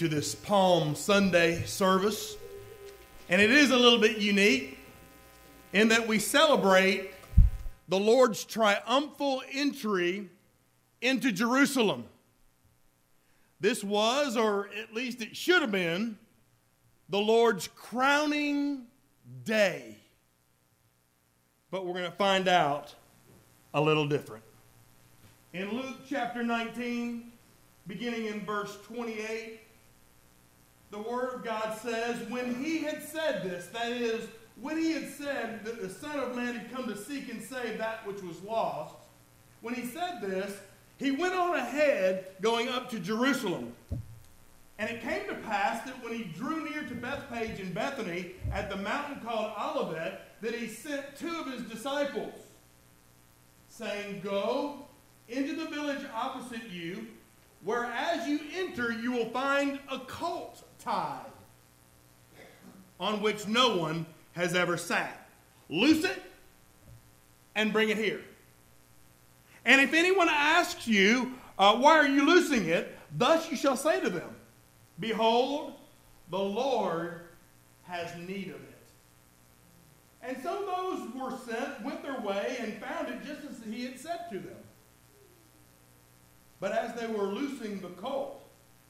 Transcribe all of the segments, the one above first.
you to this Palm Sunday service. And it is a little bit unique in that we celebrate the Lord's triumphal entry into Jerusalem. This was, or at least it should have been, the Lord's crowning day. But we're going to find out a little different. In Luke chapter 19, beginning in verse 28, the Word of God says, when he had said this, that is, when he had said that the Son of Man had come to seek and save that which was lost, when he said this, he went on ahead going up to Jerusalem. And it came to pass that when he drew near to Bethpage and Bethany at the mountain called Olivet, that he sent two of his disciples, saying, go into the village opposite you, where as you enter you will find a colt tied, on which no one has ever sat. Loose it and bring it here. And if anyone asks you, why are you loosing it? Thus you shall say to them, behold, the Lord has need of it. And so those were sent, went their way, and found it just as he had said to them. But as they were loosing the colt,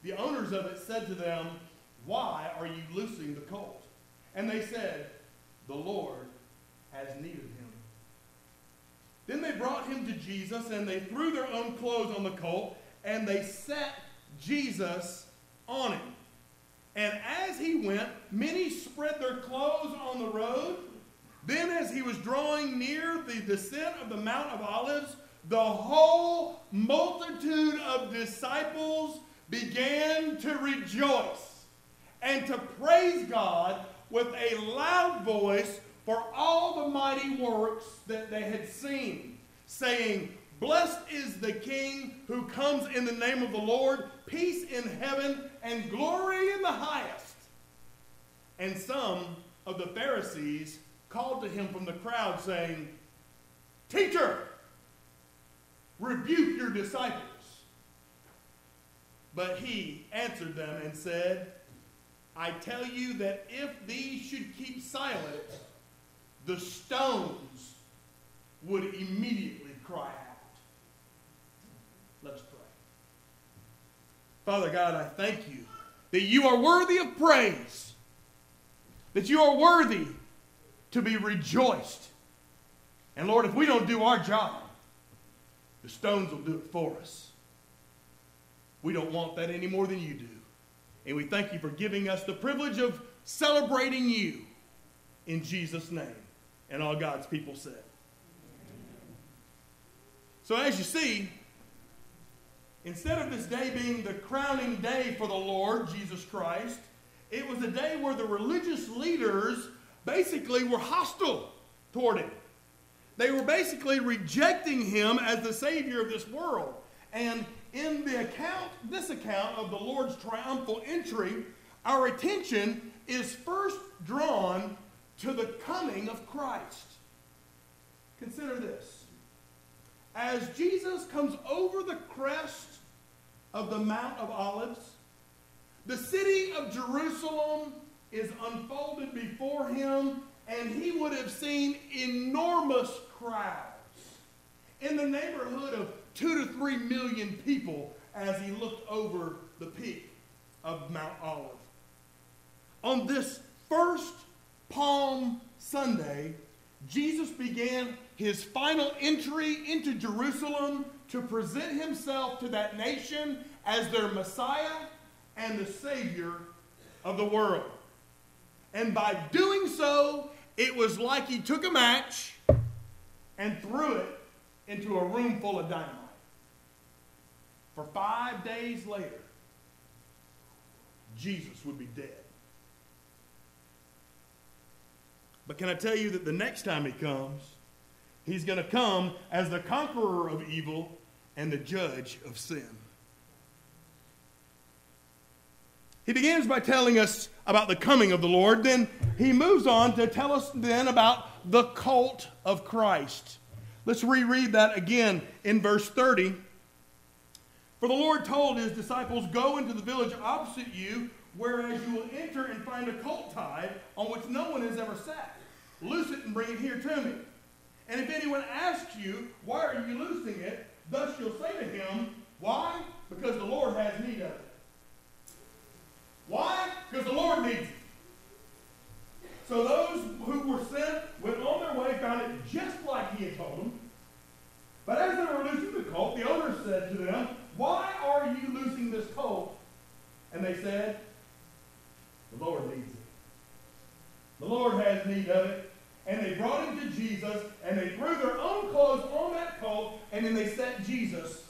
the owners of it said to them, why are you loosing the colt? And they said, the Lord has need of him. Then they brought him to Jesus, and they threw their own clothes on the colt, and they set Jesus on him. And as he went, many spread their clothes on the road. Then as he was drawing near the descent of the Mount of Olives, the whole multitude of disciples began to rejoice and to praise God with a loud voice for all the mighty works that they had seen, saying, blessed is the King who comes in the name of the Lord, peace in heaven and glory in the highest. And some of the Pharisees called to him from the crowd, saying, teacher, rebuke your disciples. But he answered them and said, I tell you that if these should keep silent, the stones would immediately cry out. Let's pray. Father God, I thank you that you are worthy of praise, that you are worthy to be rejoiced. And Lord, if we don't do our job, the stones will do it for us. We don't want that any more than you do. And we thank you for giving us the privilege of celebrating you in Jesus' name. And all God's people said. So as you see, instead of this day being the crowning day for the Lord Jesus Christ, it was a day where the religious leaders basically were hostile toward him. They were basically rejecting him as the Savior of this world. And in the account, this account of the Lord's triumphal entry, our attention is first drawn to the coming of Christ. Consider this. As Jesus comes over the crest of the Mount of Olives, the city of Jerusalem is unfolded before him, and he would have seen enormous crowds in the neighborhood of 2 to 3 million people as he looked over the peak of Mount Olive. On this first Palm Sunday, Jesus began his final entry into Jerusalem to present himself to that nation as their Messiah and the Savior of the world. And by doing so, it was like he took a match and threw it into a room full of dynamite. For 5 days later, Jesus would be dead. But can I tell you that the next time he comes, he's going to come as the conqueror of evil and the judge of sin. He begins by telling us about the coming of the Lord. Then he moves on to tell us then about the colt of Christ. Let's reread that again in verse 30. For the Lord told his disciples, go into the village opposite you, whereas you will enter and find a colt tied on which no one has ever sat. Loose it and bring it here to me. And if anyone asks you, why are you loosing it? Thus you'll say to him, why? Because the Lord has need of it. Why? Because the Lord needs it. So those who were sent went on their way, found it just like he had told them. But as they were loosing the colt, the owner said to them, why are you loosing this colt? And they said, the Lord needs it. The Lord has need of it. And they brought him to Jesus, and they threw their own clothes on that colt, and then they set Jesus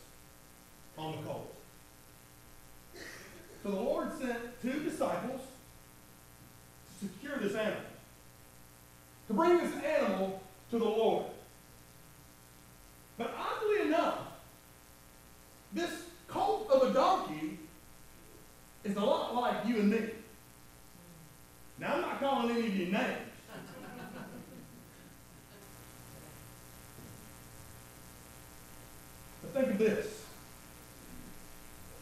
on the colt. So the Lord sent two disciples to secure this animal, to bring this animal to the Lord. But oddly enough, this colt of a donkey is a lot like you and me. Now, I'm not calling any of you names. But think of this.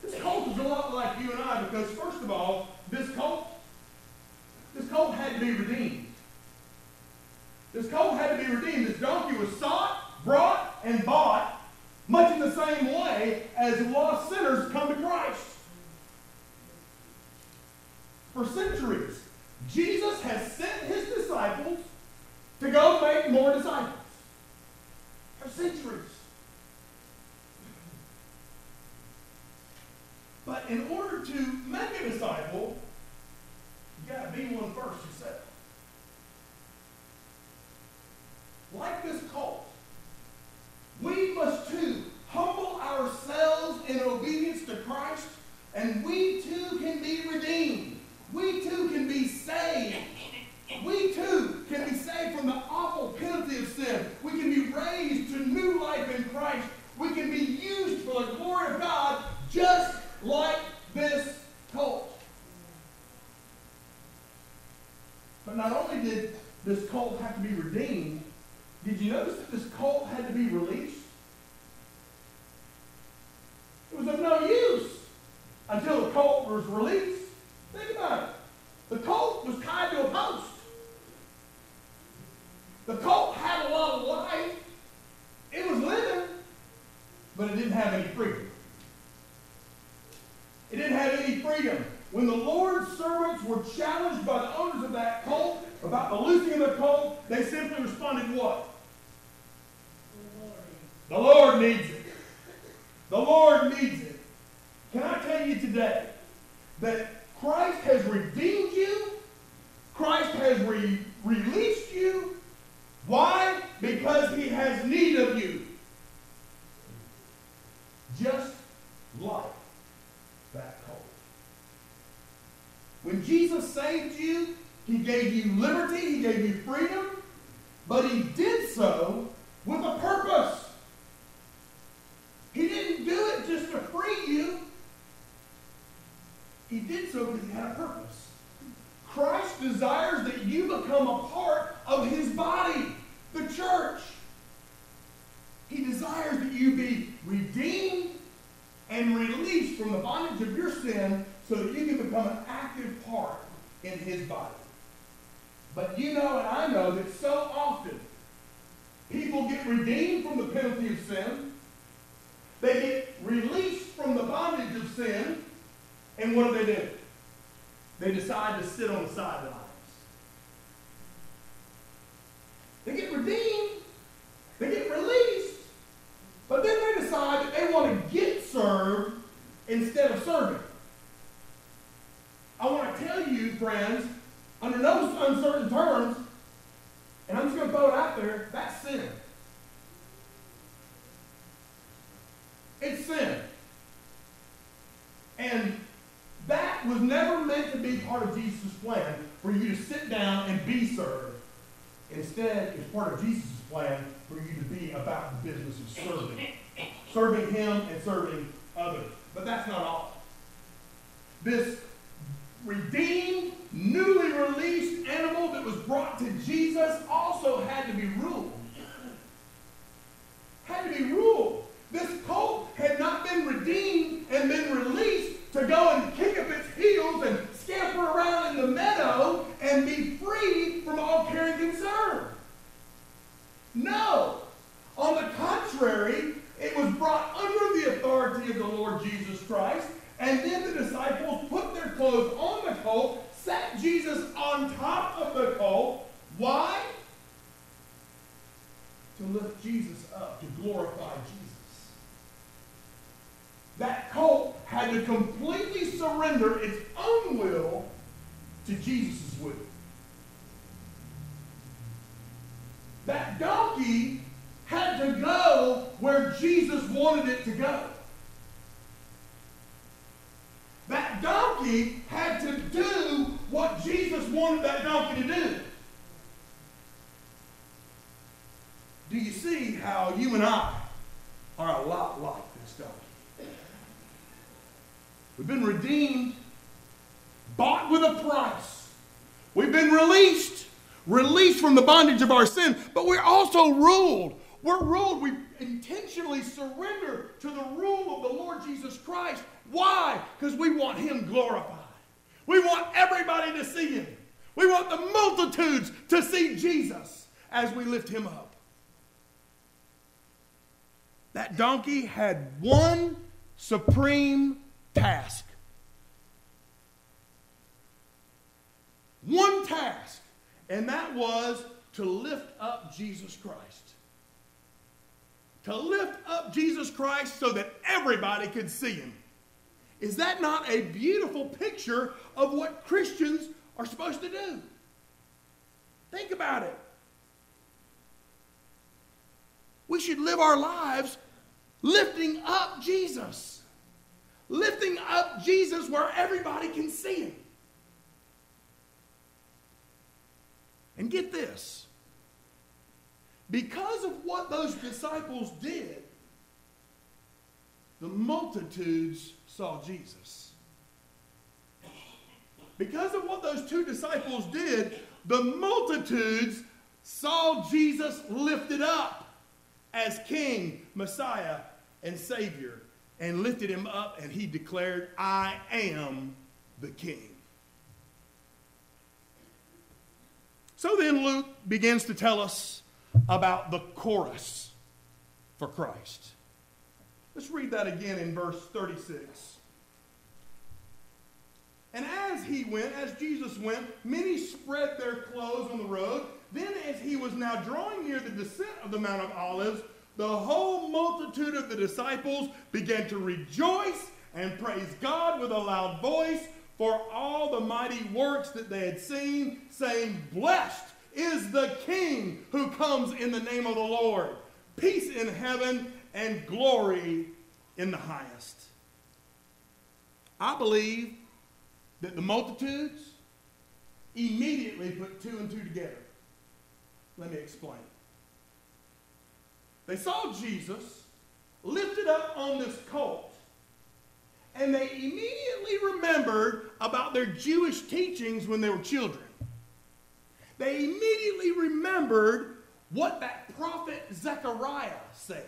This colt is a lot like you and I because, first of all, this colt had to be redeemed. This colt had to be redeemed. This donkey was sought, brought, and bought, much in the same way as lost sinners come to Christ. For centuries, Jesus has sent his disciples to go make more disciples. For centuries. But in order to make a disciple, you've got to be one first yourself. Like this cult, we must too humble ourselves in obedience to Christ, and we too can be redeemed. We too can be saved. We too can be saved from the awful penalty of sin. We can be raised to new life in Christ. We can be used for the glory of God just like this colt. But not only did this colt have to be redeemed, did you notice that this colt had to be released? It was of no use until the colt was released. Think about it. The colt was tied to a post. The colt had a lot of life. It was living, but it didn't have any freedom. It didn't have any freedom. When the Lord's servants were challenged by the owners of that colt about the loosing of the colt, they simply responded, what? The Lord. The Lord needs it. The Lord needs it. Can I tell you today that Christ has redeemed you. Christ has released you. Why? Because he has need of you. Just like that colt. When Jesus saved you, he gave you liberty, he gave you freedom, but he did so with a purpose. He didn't do it just to free you. He did so because he had a purpose. Christ desires that you become a part of his body, the church. He desires that you be redeemed and released from the bondage of your sin so that you can become an active part in his body. But you know and I know that so often people get redeemed from the penalty of sin. They get released from the bondage of sin. And what do? They decide to sit on the sidelines. They get redeemed. They get released. But then they decide that they want to get served instead of serving. I want to tell you, friends, under no uncertain terms, and I'm just going to throw it out there, that's sin. It's sin. And that was never meant to be part of Jesus' plan for you to sit down and be served. Instead, it's part of Jesus' plan for you to be about the business of serving. Serving him and serving others. But that's not all. This redeemed, newly released animal that was brought to Jesus also had to be ruled. Had to be ruled. This colt had not been redeemed clothes on the colt, sat Jesus on top of the colt. Why? To lift Jesus up, to glorify Jesus. That colt had to completely surrender its own will to Jesus' will. That donkey had to go where Jesus wanted it to go. That donkey had to do what Jesus wanted that donkey to do. Do you see how you and I are a lot like this donkey? We've been redeemed, bought with a price. We've been released from the bondage of our sin, but we're also ruled. We're ruled. We intentionally surrender to the rule of the Lord Jesus Christ. Why? Because we want Him glorified. We want everybody to see Him. We want the multitudes to see Jesus as we lift Him up. That donkey had one supreme task. One task. And that was to lift up Jesus Christ. To lift up Jesus Christ so that everybody could see Him. Is that not a beautiful picture of what Christians are supposed to do? Think about it. We should live our lives lifting up Jesus. Lifting up Jesus where everybody can see Him. And get this. Because of what those disciples did, the multitudes saw Jesus. Because of what those two disciples did, the multitudes saw Jesus lifted up as King, Messiah, and Savior, and lifted Him up, and He declared, "I am the King." So then Luke begins to tell us about the chorus for Christ. Let's read that again in verse 36. And as Jesus went, many spread their clothes on the road. Then as He was now drawing near the descent of the Mount of Olives, the whole multitude of the disciples began to rejoice and praise God with a loud voice for all the mighty works that they had seen, saying, "Blessed is the King who comes in the name of the Lord. Peace in heaven and glory in the highest." I believe that the multitudes immediately put two and two together. Let me explain. They saw Jesus lifted up on this colt, and they immediately remembered about their Jewish teachings when they were children. They immediately remembered what that prophet Zechariah said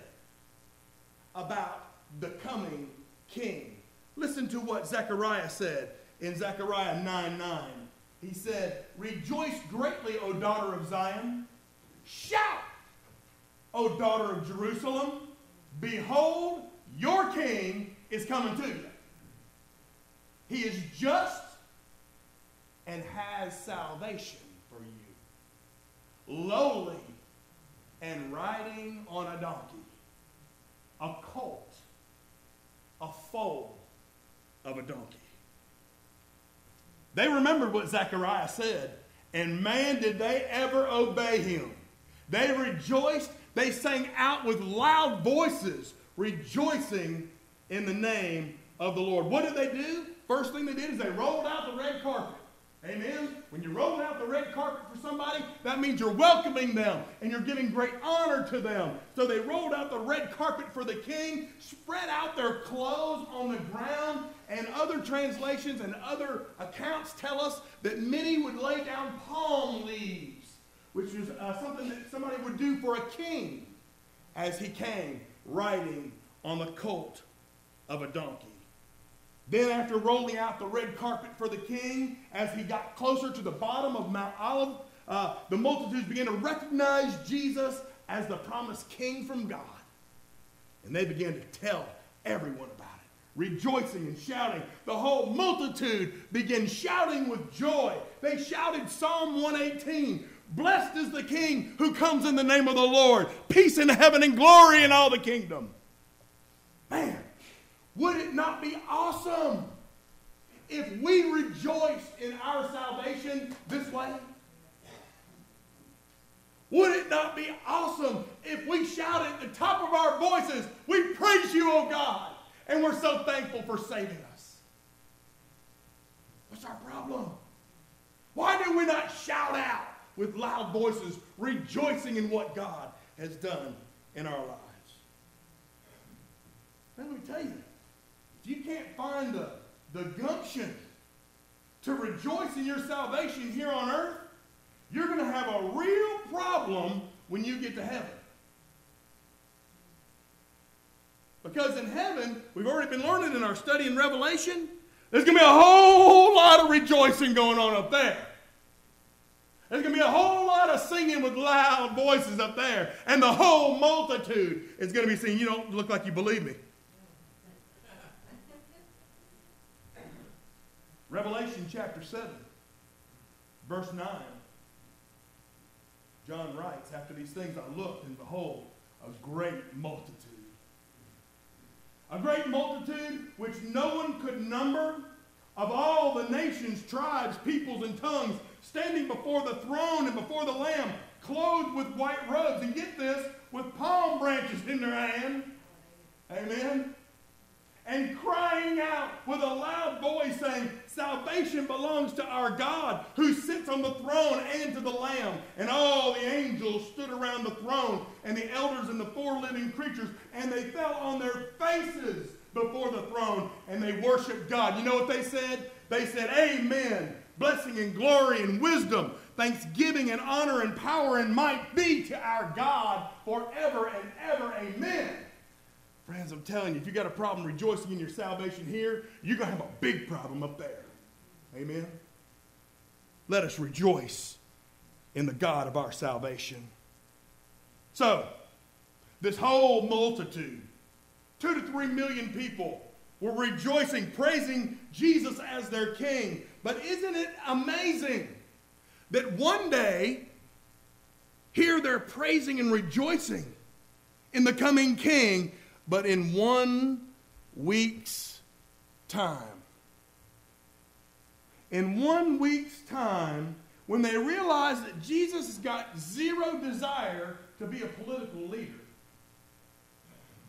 about the coming King. Listen to what Zechariah said in Zechariah 9:9. He said, "Rejoice greatly, O daughter of Zion. Shout, O daughter of Jerusalem. Behold, your King is coming to you. He is just and has salvation for you. Lowly and riding on a donkey, a colt, a foal of a donkey." They remembered what Zechariah said, and man, did they ever obey him. They rejoiced, they sang out with loud voices, rejoicing in the name of the Lord. What did they do? First thing they did is they rolled out the red carpet. Amen? When you're rolling out the red carpet for somebody, that means you're welcoming them and you're giving great honor to them. So they rolled out the red carpet for the King, spread out their clothes on the ground, and other translations and other accounts tell us that many would lay down palm leaves, which is something that somebody would do for a king as he came riding on the colt of a donkey. Then after rolling out the red carpet for the King, as he got closer to the bottom of Mount Olive, the multitudes began to recognize Jesus as the promised King from God. And they began to tell everyone about it. rejoicing and shouting. The whole multitude began shouting with joy. They shouted Psalm 118, "Blessed is the King who comes in the name of the Lord. Peace in heaven and glory in all the kingdom." Man, would it not be awesome if we rejoiced in our salvation this way? Would it not be awesome if we shouted at the top of our voices, "We praise you, O God, and we're so thankful for saving us"? What's our problem? Why do we not shout out with loud voices, rejoicing in what God has done in our lives? Now, let me tell you, if you can't find the gumption to rejoice in your salvation here on earth, you're going to have a real problem when you get to heaven. Because in heaven, we've already been learning in our study in Revelation, there's going to be a whole lot of rejoicing going on up there. There's going to be a whole lot of singing with loud voices up there. And the whole multitude is going to be singing. You don't look like you believe me. Revelation chapter 7, verse 9. John writes, "After these things I looked, and behold, a great multitude. A great multitude which no one could number, of all the nations, tribes, peoples, and tongues, standing before the throne and before the Lamb, clothed with white robes," and get this, "with palm branches in their hand." Amen. "And crying out with a loud voice, saying, Salvation belongs to our God, who sits on the throne, and to the Lamb. And all the angels stood around the throne, and the elders and the four living creatures, and they fell on their faces before the throne, and they worshiped God." You know what they said? They said, "Amen. Blessing and glory and wisdom, thanksgiving and honor and power and might be to our God forever and ever. Amen." Friends, I'm telling you, if you got a problem rejoicing in your salvation here, you're going to have a big problem up there. Amen? Let us rejoice in the God of our salvation. So, this whole multitude, 2 to 3 million people, were rejoicing, praising Jesus as their King. But isn't it amazing that one day, here they're praising and rejoicing in the coming King, but in 1 week's time. In 1 week's time, when they realize that Jesus has got zero desire to be a political leader,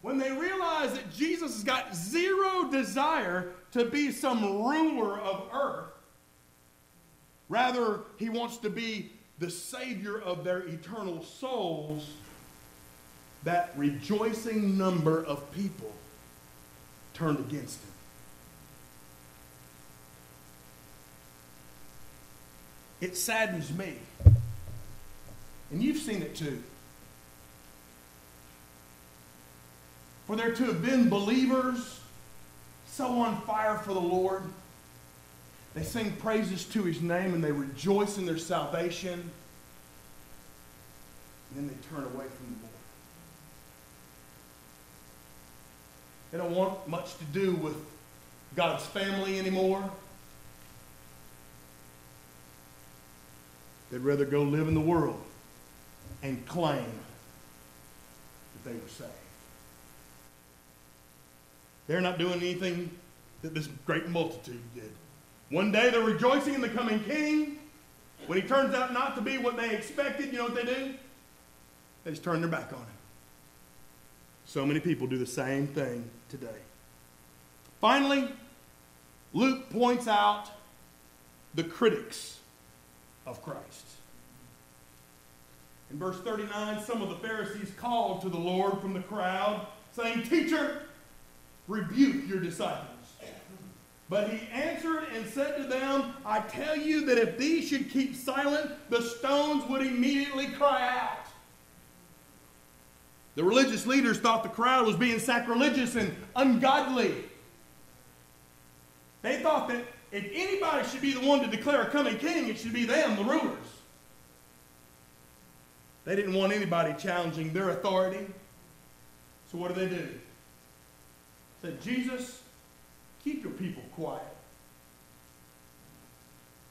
when they realize that Jesus has got zero desire to be some ruler of earth, rather, he wants to be the Savior of their eternal souls, that rejoicing number of people turned against him. It saddens me, and you've seen it too, for there to have been believers so on fire for the Lord. They sing praises to his name and they rejoice in their salvation, and then they turn away from the Lord. They don't want much to do with God's family anymore. They'd rather go live in the world and claim that they were saved. They're not doing anything that this great multitude did. One day they're rejoicing in the coming King. When he turns out not to be what they expected, you know what they do? They just turn their back on him. So many people do the same thing today. Finally, Luke points out the critics of Christ. In verse 39, some of the Pharisees called to the Lord from the crowd, saying, "Teacher, rebuke your disciples." But he answered and said to them, "I tell you that if these should keep silent, the stones would immediately cry out." The religious leaders thought the crowd was being sacrilegious and ungodly. They thought that if anybody should be the one to declare a coming king, it should be them, the rulers. They didn't want anybody challenging their authority. So what do they do? They said, "Jesus, Keep your people quiet.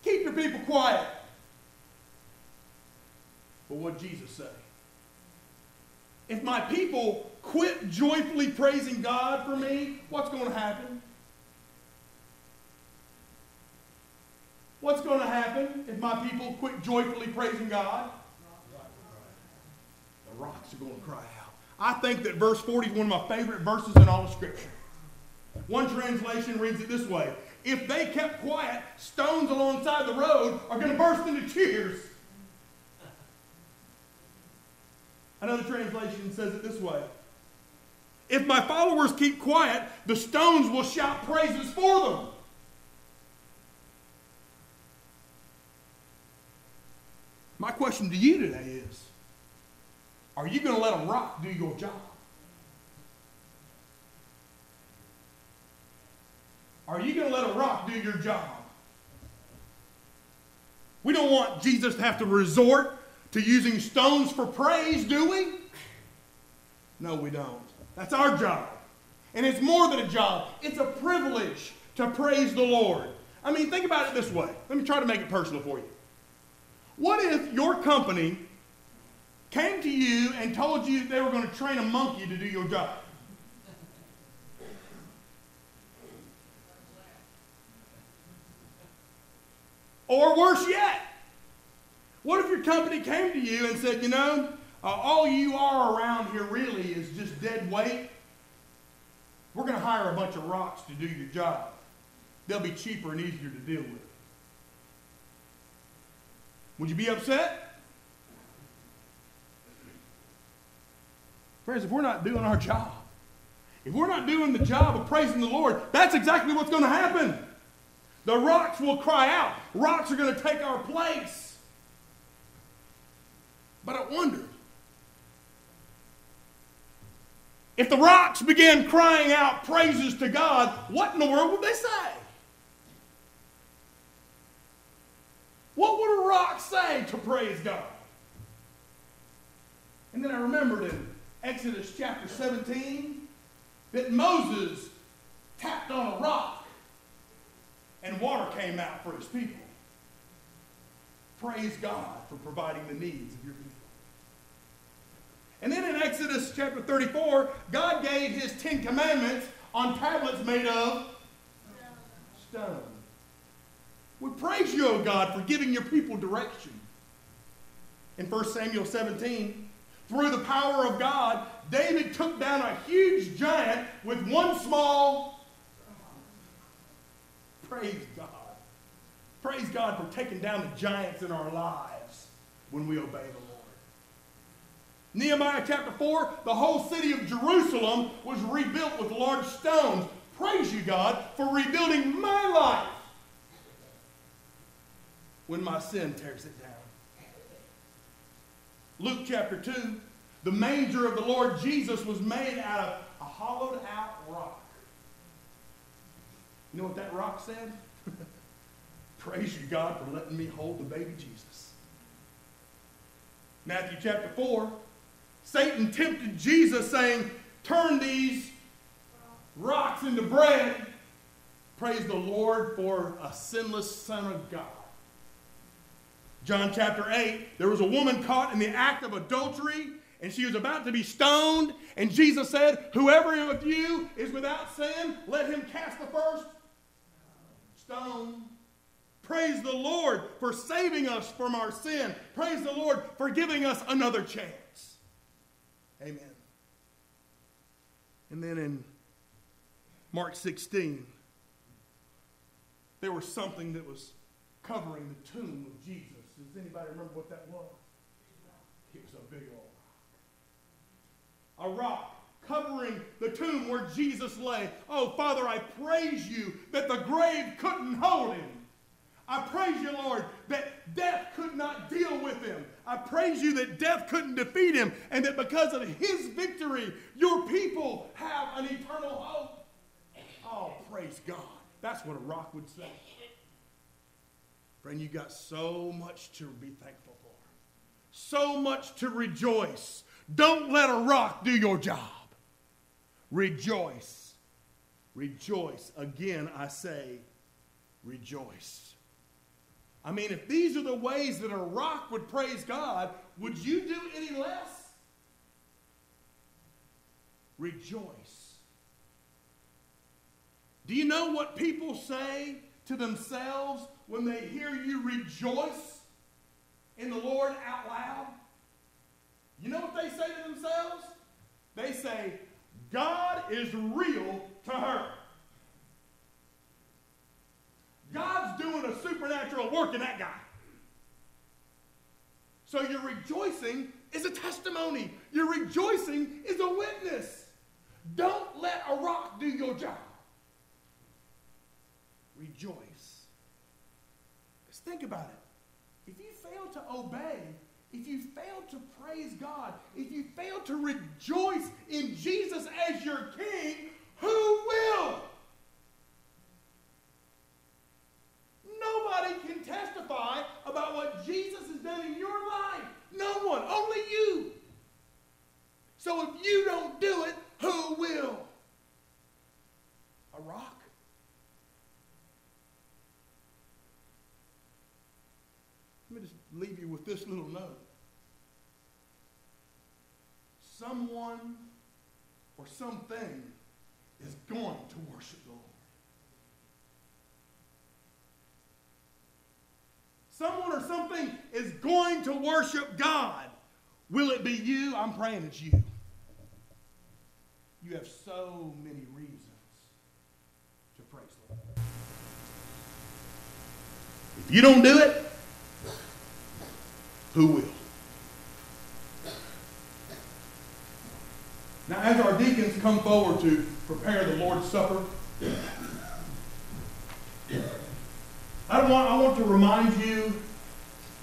Keep your people quiet. But what did Jesus say? If my people quit joyfully praising God for me, what's going to happen? What's going to happen if my people quit joyfully praising God? The rocks are going to cry out. I think that verse 40 is one of my favorite verses in all of Scripture. One translation reads it this way. If they kept quiet, stones alongside the road are going to burst into tears. Another translation says it this way. If my followers keep quiet, the stones will shout praises for them. My question to you today is, are you going to let a rock do your job? Are you going to let a rock do your job? We don't want Jesus to have to resort to using stones for praise, do we? No, we don't. That's our job. And it's more than a job. It's a privilege to praise the Lord. I mean, think about it this way. Let me try to make it personal for you. What if your company came to you and told you they were going to train a monkey to do your job? Or worse yet, what if your company came to you and said, you know, all you are around here really is just dead weight. We're going to hire a bunch of rocks to do your job. They'll be cheaper and easier to deal with. Would you be upset? Friends, if we're not doing our job, if we're not doing the job of praising the Lord, that's exactly what's going to happen. The rocks will cry out. Rocks are going to take our place. But I wondered, if the rocks began crying out praises to God, what in the world would they say? What would a rock say to praise God? And then I remembered in Exodus chapter 17 that Moses tapped on a rock and water came out for his people. Praise God for providing the needs of your people. And then in Exodus chapter 34, God gave his 10 commandments on tablets made of stone. We praise you, O God, for giving your people direction. In 1 Samuel 17, through the power of God, David took down a huge giant with one small. Praise God. Praise God for taking down the giants in our lives when we obey the Lord. Nehemiah chapter 4, the whole city of Jerusalem was rebuilt with large stones. Praise you, God, for rebuilding my life when my sin tears it down. Luke chapter 2, the manger of the Lord Jesus was made out of a hollowed out rock. You know what that rock said? Praise you, God, for letting me hold the baby Jesus. Matthew chapter 4, Satan tempted Jesus saying, turn these rocks into bread. Praise the Lord for a sinless son of God. John chapter 8, there was a woman caught in the act of adultery, and she was about to be stoned, and Jesus said, whoever of you is without sin, let him cast the first stone. Praise the Lord for saving us from our sin. Praise the Lord for giving us another chance. Amen. And then in Mark 16, there was something that was covering the tomb of Jesus. Does anybody remember what that was? It was a big old rock. A rock covering the tomb where Jesus lay. Oh, Father, I praise you that the grave couldn't hold him. I praise you, Lord, that death could not deal with him. I praise you that death couldn't defeat him, and that because of his victory, your people have an eternal hope. Oh, praise God. That's what a rock would say. Friend, you got so much to be thankful for. So much to rejoice. Don't let a rock do your job. Rejoice rejoice. Again, I say, rejoice. I mean, if these are the ways that a rock would praise God, would you do any less? Rejoice. Do you know what people say to themselves when they hear you rejoice in the Lord out loud? You know what they say to themselves? They say, God is real to her. God's doing a supernatural work in that guy. So your rejoicing is a testimony. Your rejoicing is a witness. Don't let a rock do your job. Rejoice. Because think about it. If you fail to obey, if you fail to praise God, if you fail to rejoice in Jesus as your King, who will? Nobody can testify about what Jesus has done in your life. No one, only you. So if you don't do it, who will? A rock? Let me just leave you with this little note. Someone or something is going to worship the Lord. Someone or something is going to worship God. Will it be you? I'm praying it's you. You have so many reasons to praise the Lord. If you don't do it, who will? Now, as our deacons come forward to prepare the Lord's Supper, I want to remind you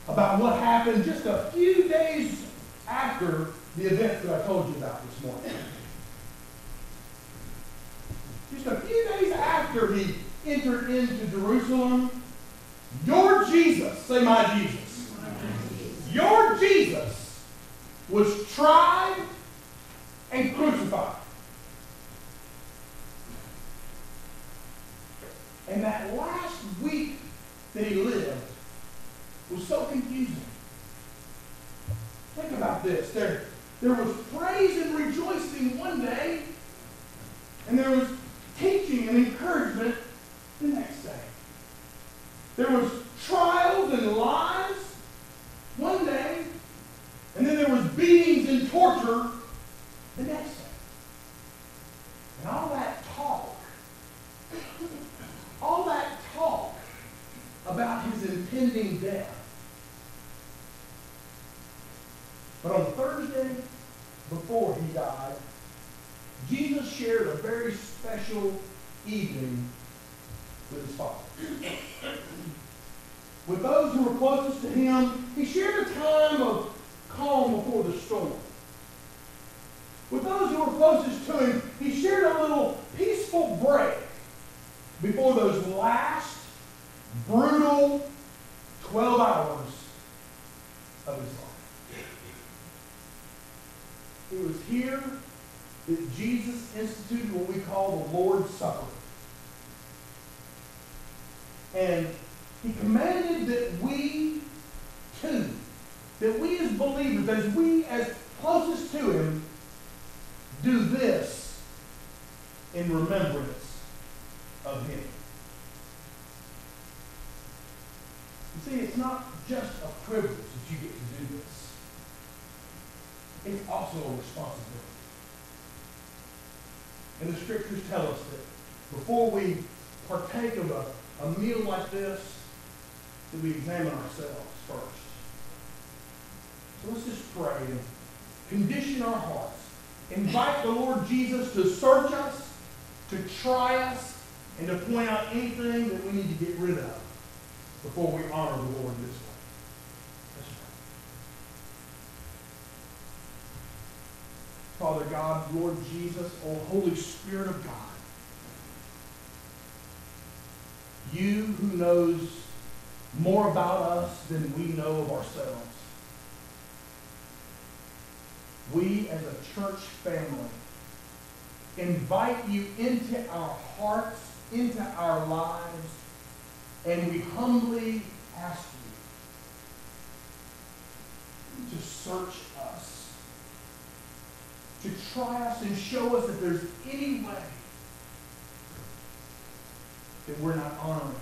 about what happened just a few days after the event that I told you about this morning. Just a few days after he entered into Jerusalem, your Jesus, say my Jesus, your Jesus was tried and crucified. And that last week that he lived was so confusing. Think about this. There was praise and rejoicing one day, and there was teaching and encouragement the next day. There was trials and lies one day, and then there was beatings and torture the next day. And all that talk about his impending death. But on Thursday, before he died, Jesus shared a very special evening with his Father. With those who were closest to him, he shared a time of calm before the storm. With those who were closest to him, he shared a little peaceful break before those last brutal 12 hours of his life. It was here that Jesus instituted what we call the Lord's Supper. And he commanded that we too, that we as believers, as we as closest to him, do this in remembrance of him. You see, it's not just a privilege that you get to do this. It's also a responsibility. And the scriptures tell us that before we partake of a meal like this, that we examine ourselves first. So let's just pray and condition our hearts. Invite the Lord Jesus to search us, to try us, and to point out anything that we need to get rid of before we honor the Lord this way. Let's pray. Father God, Lord Jesus, O Holy Spirit of God, you who knows more about us than we know of ourselves, we as a church family invite you into our hearts, into our lives, and we humbly ask you to search us, to try us and show us if there's any way that we're not honoring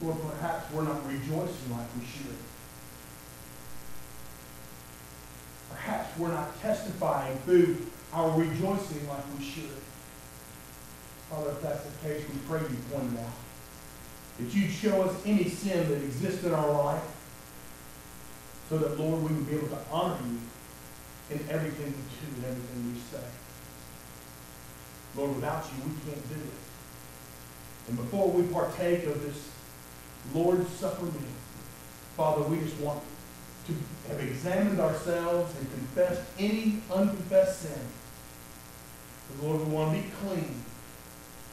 you, or perhaps we're not rejoicing like we should. Perhaps we're not testifying through our rejoicing like we should. Father, if that's the case, we pray you point it out. That you'd show us any sin that exists in our life so that, Lord, we would be able to honor you in everything we do and everything we say. Lord, without you, we can't do it. And before we partake of this Lord's Supper meal, Father, we just want to have examined ourselves and confessed any unconfessed sin. But Lord, we want to be clean.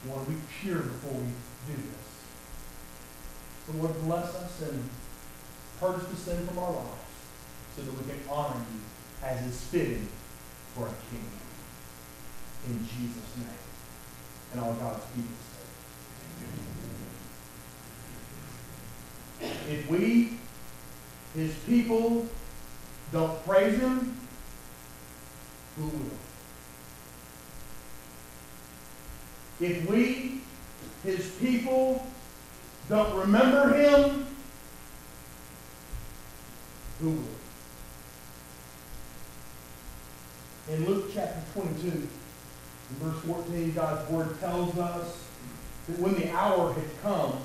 We want to be pure before we do this. So Lord, bless us and purge the sin from our lives so that we can honor you as is fitting for a king. In Jesus' name. And all God's people say. If we, his people, don't praise him, who will? If we, his people, don't remember him, who will? In Luke chapter 22, in verse 14, God's word tells us that when the hour had come,